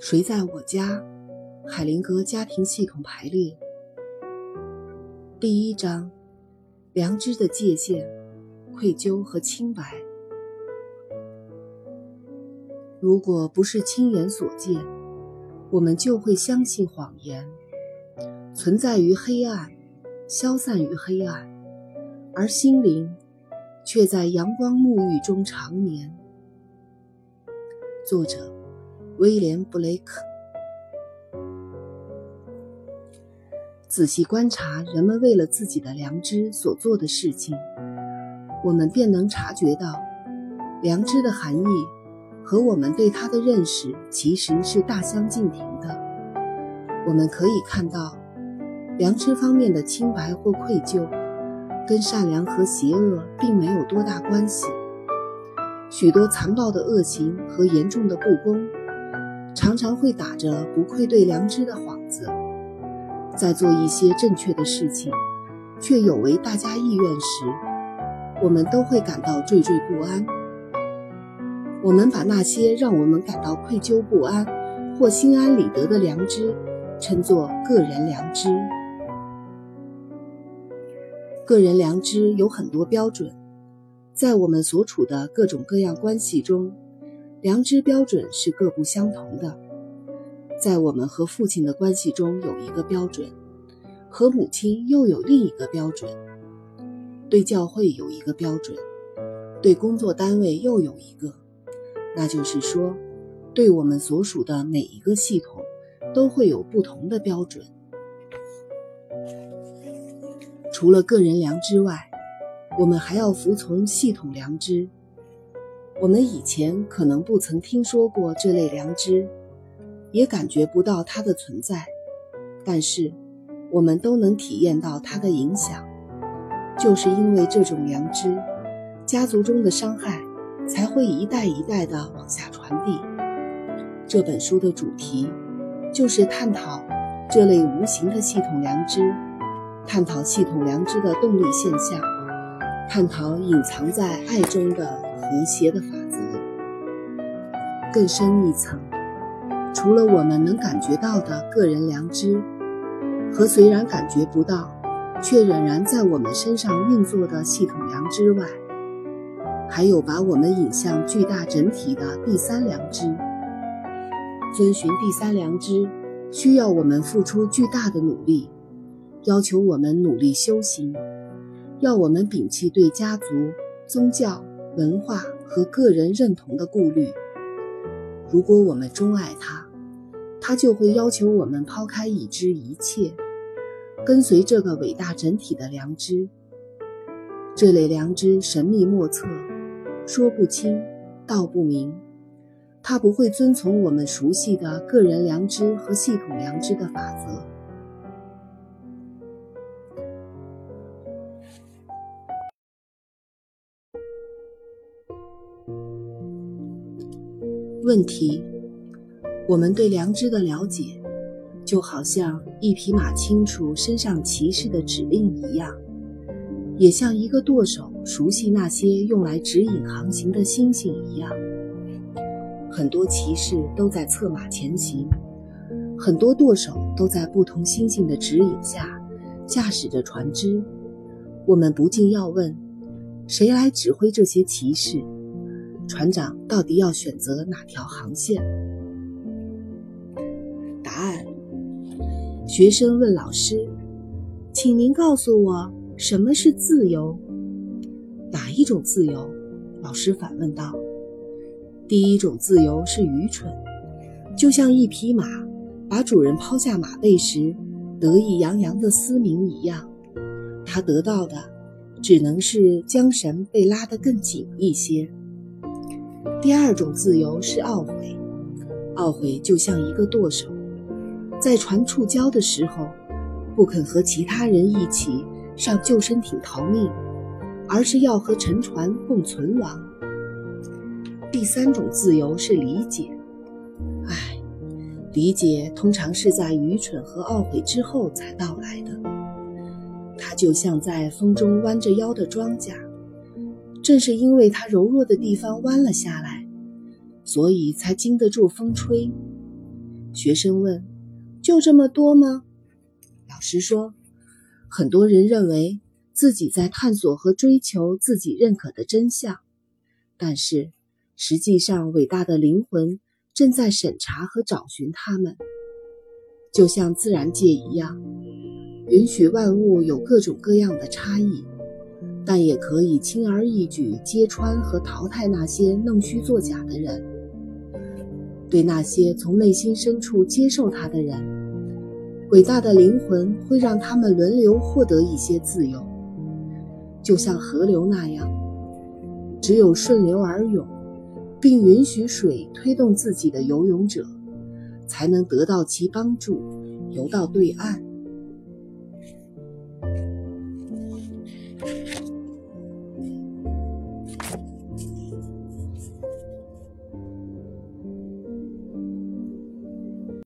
谁在我家？海灵格家庭系统排列。第一章，良知的界限，愧疚和清白。如果不是亲眼所见，我们就会相信谎言，存在于黑暗，消散于黑暗，而心灵却在阳光沐浴中长眠。作者威廉·布雷克。仔细观察人们为了自己的良知所做的事情，我们便能察觉到良知的含义和我们对它的认识其实是大相径庭的。我们可以看到良知方面的清白或愧疚跟善良和邪恶并没有多大关系。许多残暴的恶行和严重的不公常常会打着不愧对良知的幌子，在做一些正确的事情却有违大家意愿时，我们都会感到惴惴不安。我们把那些让我们感到愧疚不安或心安理得的良知称作个人良知。个人良知有很多标准，在我们所处的各种各样关系中，良知标准是各不相同的。在我们和父亲的关系中有一个标准，和母亲又有另一个标准，对教会有一个标准，对工作单位又有一个，那就是说，对我们所属的每一个系统都会有不同的标准。除了个人良知外，我们还要服从系统良知。我们以前可能不曾听说过这类良知，也感觉不到它的存在，但是我们都能体验到它的影响。就是因为这种良知，家族中的伤害才会一代一代地往下传递。这本书的主题就是探讨这类无形的系统良知，探讨系统良知的动力现象，探讨隐藏在爱中的和谐的法则。更深一层，除了我们能感觉到的个人良知和虽然感觉不到却仍然在我们身上运作的系统良知外，还有把我们引向巨大整体的第三良知。遵循第三良知需要我们付出巨大的努力，要求我们努力修行，要我们摒弃对家族、宗教、文化和个人认同的顾虑。如果我们钟爱它，它就会要求我们抛开已知一切，跟随这个伟大整体的良知。这类良知神秘莫测，说不清，道不明。它不会遵从我们熟悉的个人良知和系统良知的法则。问题：我们对良知的了解就好像一匹马清楚身上骑士的指令一样，也像一个舵手熟悉那些用来指引航行的星星一样。很多骑士都在策马前行，很多舵手都在不同星星的指引下驾驶着船只。我们不禁要问，谁来指挥这些骑士？船长到底要选择哪条航线？答案：学生问老师，请您告诉我什么是自由？哪一种自由？老师反问道。第一种自由是愚蠢，就像一匹马把主人抛下马背时得意洋洋的嘶鸣一样，它得到的只能是将绳被拉得更紧一些。第二种自由是懊悔，懊悔就像一个舵手，在船触礁的时候不肯和其他人一起上救生艇逃命，而是要和沉船共存亡。第三种自由是理解，理解通常是在愚蠢和懊悔之后才到来的。它就像在风中弯着腰的庄稼，正是因为它柔弱的地方弯了下来，所以才经得住风吹。学生问，就这么多吗？老师说，很多人认为自己在探索和追求自己认可的真相，但是实际上伟大的灵魂正在审查和找寻他们。就像自然界一样，允许万物有各种各样的差异，但也可以轻而易举揭穿和淘汰那些弄虚作假的人。对那些从内心深处接受他的人，伟大的灵魂会让他们轮流获得一些自由，就像河流那样，只有顺流而涌，并允许水推动自己的游泳者，才能得到其帮助，游到对岸。